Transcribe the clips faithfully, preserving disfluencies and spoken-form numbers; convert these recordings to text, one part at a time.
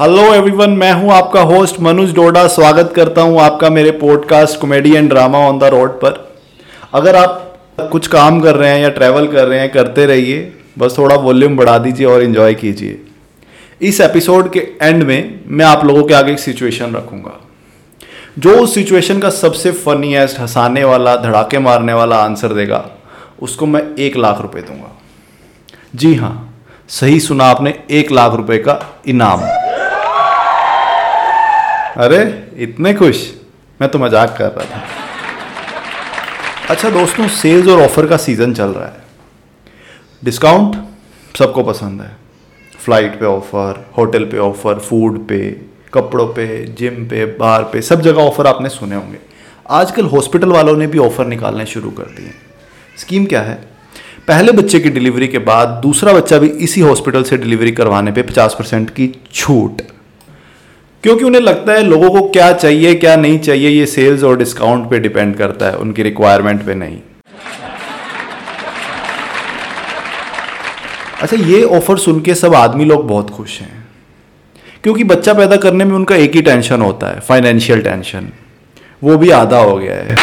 Hello everyone, मैं हूं आपका होस्ट मनुज डोडा। स्वागत करता हूं आपका मेरे podcast comedy and drama on the road पर। अगर आप कुछ काम कर रहे हैं या ट्रैवल कर रहे हैं, करते रहिए, बस थोड़ा वॉल्यूम बढ़ा दीजिए और एंजॉय कीजिए। इस एपिसोड के एंड में मैं आप लोगों के आगे एक सिचुएशन रखूँगा, जो उस सिचुएशन का सबसे फनीएस्ट, हंसाने वाला, धड़ाके मारने वाला आंसर देगा उसको मैं एक लाख रुपये दूंगा। जी हाँ, सही सुना आपने, एक लाख रुपये का इनाम। अरे इतने खुश? मैं तो मजाक कर रहा था। अच्छा दोस्तों, सेल्स और ऑफर का सीज़न चल रहा है। डिस्काउंट सबको पसंद है। फ्लाइट पे ऑफ़र, होटल पे ऑफ़र, फूड पे, कपड़ों पे, जिम पे, बार पे, सब जगह ऑफ़र आपने सुने होंगे। आजकल हॉस्पिटल वालों ने भी ऑफ़र निकालने शुरू कर दिए हैं। स्कीम क्या है, पहले बच्चे की डिलीवरी के बाद दूसरा बच्चा भी इसी हॉस्पिटल से डिलीवरी करवाने पर पचास परसेंट की छूट। क्योंकि उन्हें लगता है लोगों को क्या चाहिए क्या नहीं चाहिए ये सेल्स और डिस्काउंट पे डिपेंड करता है, उनकी रिक्वायरमेंट पे नहीं। अच्छा, ये ऑफर सुन के सब आदमी लोग बहुत खुश हैं, क्योंकि बच्चा पैदा करने में उनका एक ही टेंशन होता है, फाइनेंशियल टेंशन, वो भी आधा हो गया है।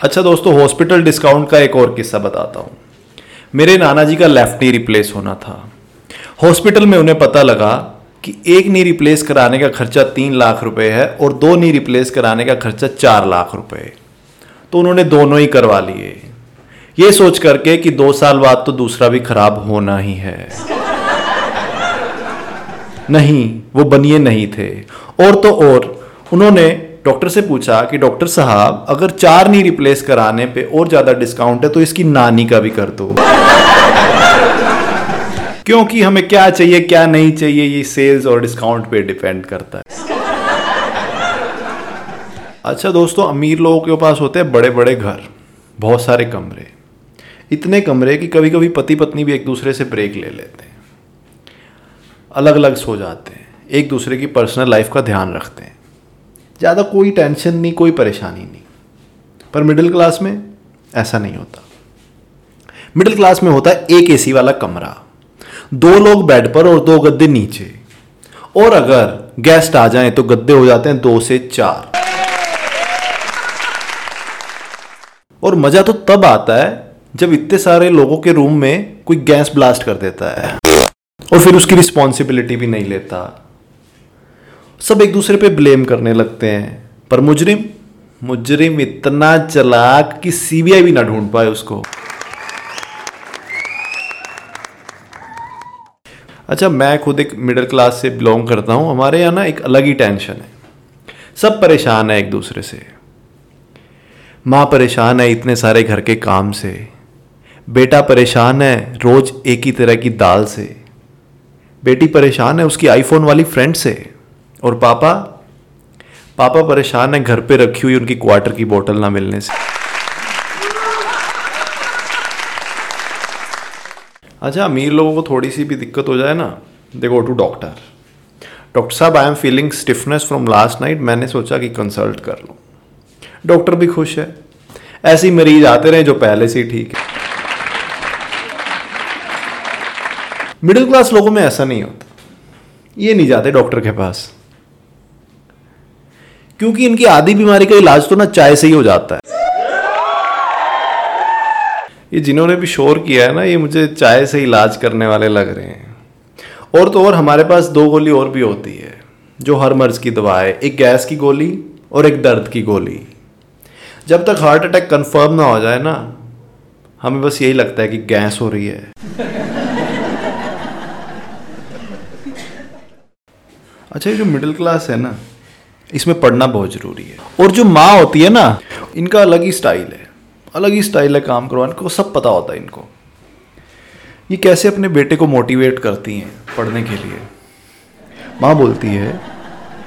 अच्छा दोस्तों, हॉस्पिटल डिस्काउंट का एक और किस्सा बताता हूँ। मेरे नाना जी का लेफ्ट नी रिप्लेस होना था। हॉस्पिटल में उन्हें पता लगा कि एक नी रिप्लेस कराने का खर्चा तीन लाख रुपए है और दो नी रिप्लेस कराने का खर्चा चार लाख रुपए, तो उन्होंने दोनों ही करवा लिए, ये सोच करके कि दो साल बाद तो दूसरा भी खराब होना ही है। नहीं, वो बनिए नहीं थे। और तो और उन्होंने डॉक्टर से पूछा कि डॉक्टर साहब, अगर चार नी रिप्लेस कराने पे और ज़्यादा डिस्काउंट है तो इसकी नानी का भी कर दो। क्योंकि हमें क्या चाहिए क्या नहीं चाहिए ये सेल्स और डिस्काउंट पे डिपेंड करता है। अच्छा दोस्तों, अमीर लोगों के पास होते हैं बड़े बड़े घर, बहुत सारे कमरे, इतने कमरे कि कभी कभी पति पत्नी भी एक दूसरे से ब्रेक ले लेते हैं, अलग अलग सो जाते हैं, एक दूसरे की पर्सनल लाइफ का ध्यान रखते हैं, ज़्यादा कोई टेंशन नहीं, कोई परेशानी नहीं। पर मिडिल क्लास में ऐसा नहीं होता। मिडिल क्लास में होता है एक ए सी वाला कमरा, दो लोग बेड पर और दो गद्दे नीचे, और अगर गेस्ट आ जाएं तो गद्दे हो जाते हैं दो से चार। और मजा तो तब आता है जब इतने सारे लोगों के रूम में कोई गैस ब्लास्ट कर देता है और फिर उसकी रिस्पॉन्सिबिलिटी भी नहीं लेता। सब एक दूसरे पे ब्लेम करने लगते हैं, पर मुजरिम मुजरिम इतना चालाक कि सीबीआई भी ना ढूंढ पाए उसको। अच्छा, मैं खुद एक मिडिल क्लास से बिलोंग करता हूँ। हमारे यहाँ ना एक अलग ही टेंशन है, सब परेशान है एक दूसरे से। माँ परेशान है इतने सारे घर के काम से, बेटा परेशान है रोज एक ही तरह की दाल से, बेटी परेशान है उसकी आईफोन वाली फ्रेंड से, और पापा पापा परेशान है घर पे रखी हुई उनकी क्वार्टर की बोतल ना मिलने से। अच्छा, अमीर लोगों को थोड़ी सी भी दिक्कत हो जाए ना, they go to doctor. Doctor साहब, I am feeling stiffness from last night, मैंने सोचा कि कंसल्ट कर लूँ। डॉक्टर भी खुश है, ऐसे ही मरीज आते रहे जो पहले से ही ठीक है। मिडिल क्लास लोगों में ऐसा नहीं होता, ये नहीं जाते डॉक्टर के पास, क्योंकि इनकी आधी बीमारी का इलाज तो ना चाय से ही हो जाता है। ये जिन्होंने भी शोर किया है ना, ये मुझे चाय से इलाज करने वाले लग रहे हैं। और तो और हमारे पास दो गोली और भी होती है जो हर मर्ज की दवा है, एक गैस की गोली और एक दर्द की गोली। जब तक हार्ट अटैक कंफर्म ना हो जाए ना, हमें बस यही लगता है कि गैस हो रही है। अच्छा, ये जो मिडिल क्लास है ना, इसमें पढ़ना बहुत ज़रूरी है। और जो माँ होती है ना, इनका अलग ही स्टाइल है, अलग ही स्टाइल है काम करवाने को, सब पता होता है इनको, ये कैसे अपने बेटे को मोटिवेट करती हैं पढ़ने के लिए। माँ बोलती है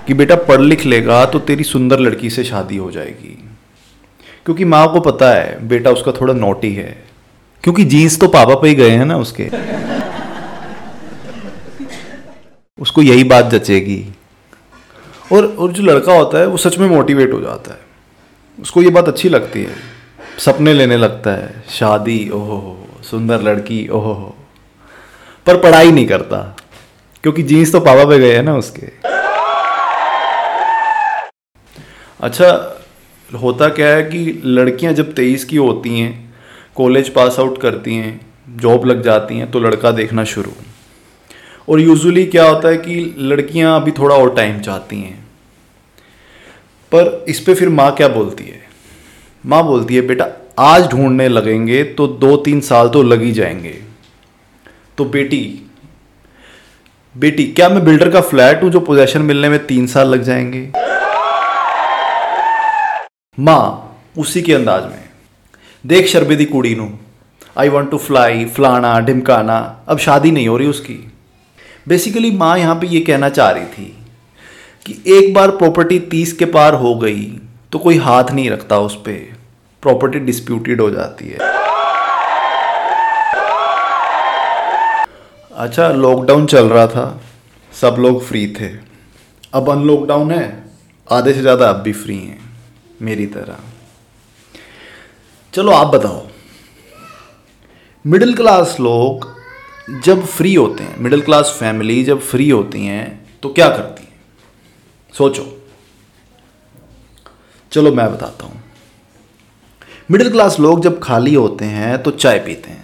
कि बेटा पढ़ लिख लेगा तो तेरी सुंदर लड़की से शादी हो जाएगी, क्योंकि माँ को पता है बेटा उसका थोड़ा नॉटी है, क्योंकि जीन्स तो पापा पे ही गए हैं ना उसके। उसको यही बात जचेगी। और और जो लड़का होता है वो सच में मोटिवेट हो जाता है, उसको ये बात अच्छी लगती है, सपने लेने लगता है, शादी, ओहो हो, सुंदर लड़की, ओहो हो। पर पढ़ाई नहीं करता क्योंकि जीन्स तो पापा पे गए हैं ना उसके। अच्छा, होता क्या है कि लड़कियां जब तेईस की होती हैं, कॉलेज पास आउट करती हैं, जॉब लग जाती हैं, तो लड़का देखना शुरू। और यूजुअली क्या होता है कि लड़कियां अभी थोड़ा और टाइम चाहती हैं, पर इस पे फिर माँ क्या बोलती है? माँ बोलती है बेटा आज ढूंढने लगेंगे तो दो तीन साल तो लग ही जाएंगे। तो बेटी बेटी क्या मैं बिल्डर का फ्लैट हूं जो पोजेशन मिलने में तीन साल लग जाएंगे? माँ उसी के अंदाज में, देख शर्बे दी कुड़ी नू, आई वॉन्ट टू फ्लाई, फलाना ढिमकाना। अब शादी नहीं हो रही उसकी। बेसिकली माँ यहाँ पे ये कहना चाह रही थी कि एक बार प्रॉपर्टी तीस के पार हो गई तो कोई हाथ नहीं रखता उस पर, प्रॉपर्टी डिस्प्यूटेड हो जाती है। अच्छा, लॉकडाउन चल रहा था, सब लोग फ्री थे। अब अनलॉकडाउन है, आधे से ज़्यादा अब भी फ्री हैं मेरी तरह। चलो आप बताओ, मिडिल क्लास लोग जब फ्री होते हैं, मिडिल क्लास फैमिली जब फ्री होती हैं तो क्या करती हैं? सोचो। चलो मैं बताता हूँ। मिडिल क्लास लोग जब खाली होते हैं तो चाय पीते हैं।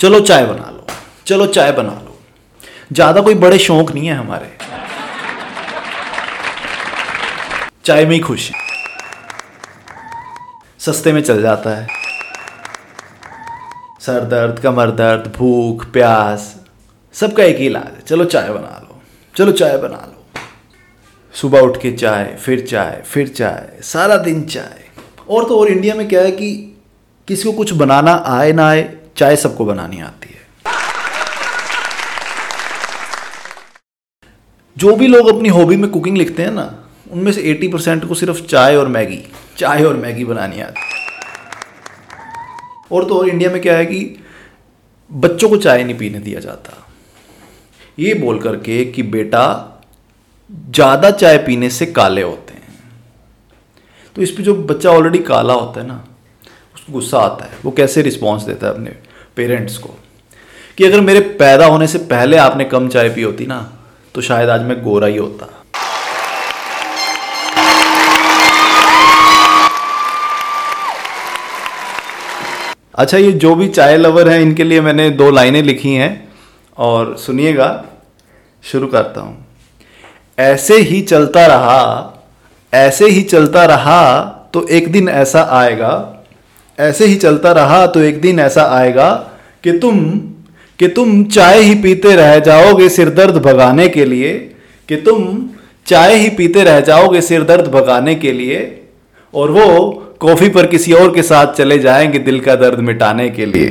चलो चाय बना लो, चलो चाय बना लो। ज़्यादा कोई बड़े शौक नहीं है हमारे, चाय में ही खुश है। सस्ते में चल जाता है, सर दर्द, कमर दर्द, भूख, प्यास, सबका एक ही इलाज है। चलो चाय बना लो, चलो चाय बना लो। सुबह उठ के चाय, फिर चाय, फिर चाय, सारा दिन चाय। और तो और इंडिया में क्या है कि किसी को कुछ बनाना आए ना आए, चाय सबको बनानी आती है। जो भी लोग अपनी हॉबी में कुकिंग लिखते हैं ना, उनमें से अस्सी परसेंट को सिर्फ चाय और मैगी, चाय और मैगी बनानी आती है। और तो और इंडिया में क्या है कि बच्चों को चाय नहीं पीने दिया जाता, ये बोल करके कि बेटा ज़्यादा चाय पीने से काले होते हैं। तो इस पे जो बच्चा ऑलरेडी काला होता है ना, उसको गुस्सा आता है। वो कैसे रिस्पॉन्स देता है अपने पेरेंट्स को कि अगर मेरे पैदा होने से पहले आपने कम चाय पी होती ना, तो शायद आज मैं गोरा ही होता। अच्छा, ये जो भी चाय लवर हैं, इनके लिए मैंने दो लाइनें लिखी हैं और सुनिएगा। शुरू करता हूँ। ऐसे ही चलता रहा, ऐसे ही चलता रहा तो एक दिन ऐसा आएगा, ऐसे ही चलता रहा तो एक दिन ऐसा आएगा कि तुम कि तुम चाय ही पीते रह जाओगे सिर दर्द भगाने के लिए, कि तुम चाय ही पीते रह जाओगे सिर दर्द भगाने के लिए, और वो कॉफी पर किसी और के साथ चले जाएंगे दिल का दर्द मिटाने के लिए।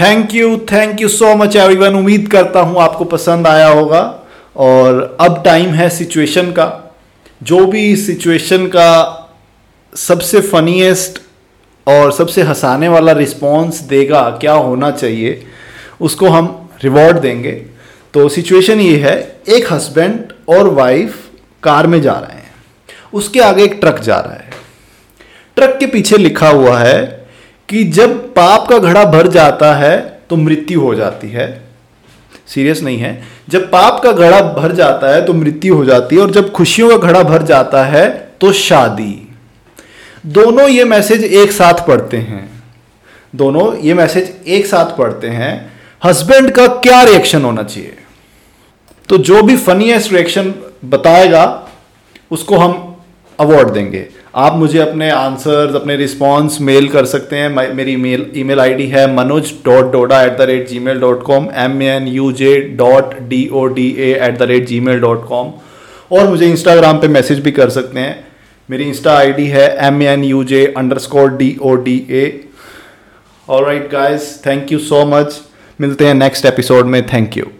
Thank you, thank you so much everyone. उम्मीद करता हूं आपको पसंद आया होगा। और अब टाइम है सिचुएशन का। जो भी सिचुएशन का सबसे फनीएस्ट और सबसे हंसाने वाला रिस्पॉन्स देगा, क्या होना चाहिए, उसको हम रिवॉर्ड देंगे। तो सिचुएशन ये है, एक हस्बैंड और वाइफ कार में जा रहे हैं, उसके आगे एक ट्रक जा रहा है। ट्रक के पीछे लिखा हुआ है कि जब पाप का घड़ा भर जाता है तो मृत्यु हो जाती है। सीरियस नहीं है। जब पाप का घड़ा भर जाता है तो मृत्यु हो जाती है, और जब खुशियों का घड़ा भर जाता है तो शादी। दोनों ये मैसेज एक साथ पढ़ते हैं, दोनों ये मैसेज एक साथ पढ़ते हैं, हस्बैंड का क्या रिएक्शन होना चाहिए? तो जो भी फनीएस्ट रिएक्शन बताएगा उसको हम अवॉर्ड देंगे। आप मुझे अपने आंसर्स, अपने रिस्पॉन्स मेल कर सकते हैं। मेरी ईमेल ईमेल आईडी है Manoj dot Doda at the rate Gmail dot com M N U J dot D O D A at the rate Gmail dot com. और मुझे इंस्टाग्राम पे message भी कर सकते हैं। मेरी इंस्टा आईडी है M N U J underscore D O D A. Alright guys, thank you so much. मिलते हैं नेक्स्ट एपिसोड में। Thank you.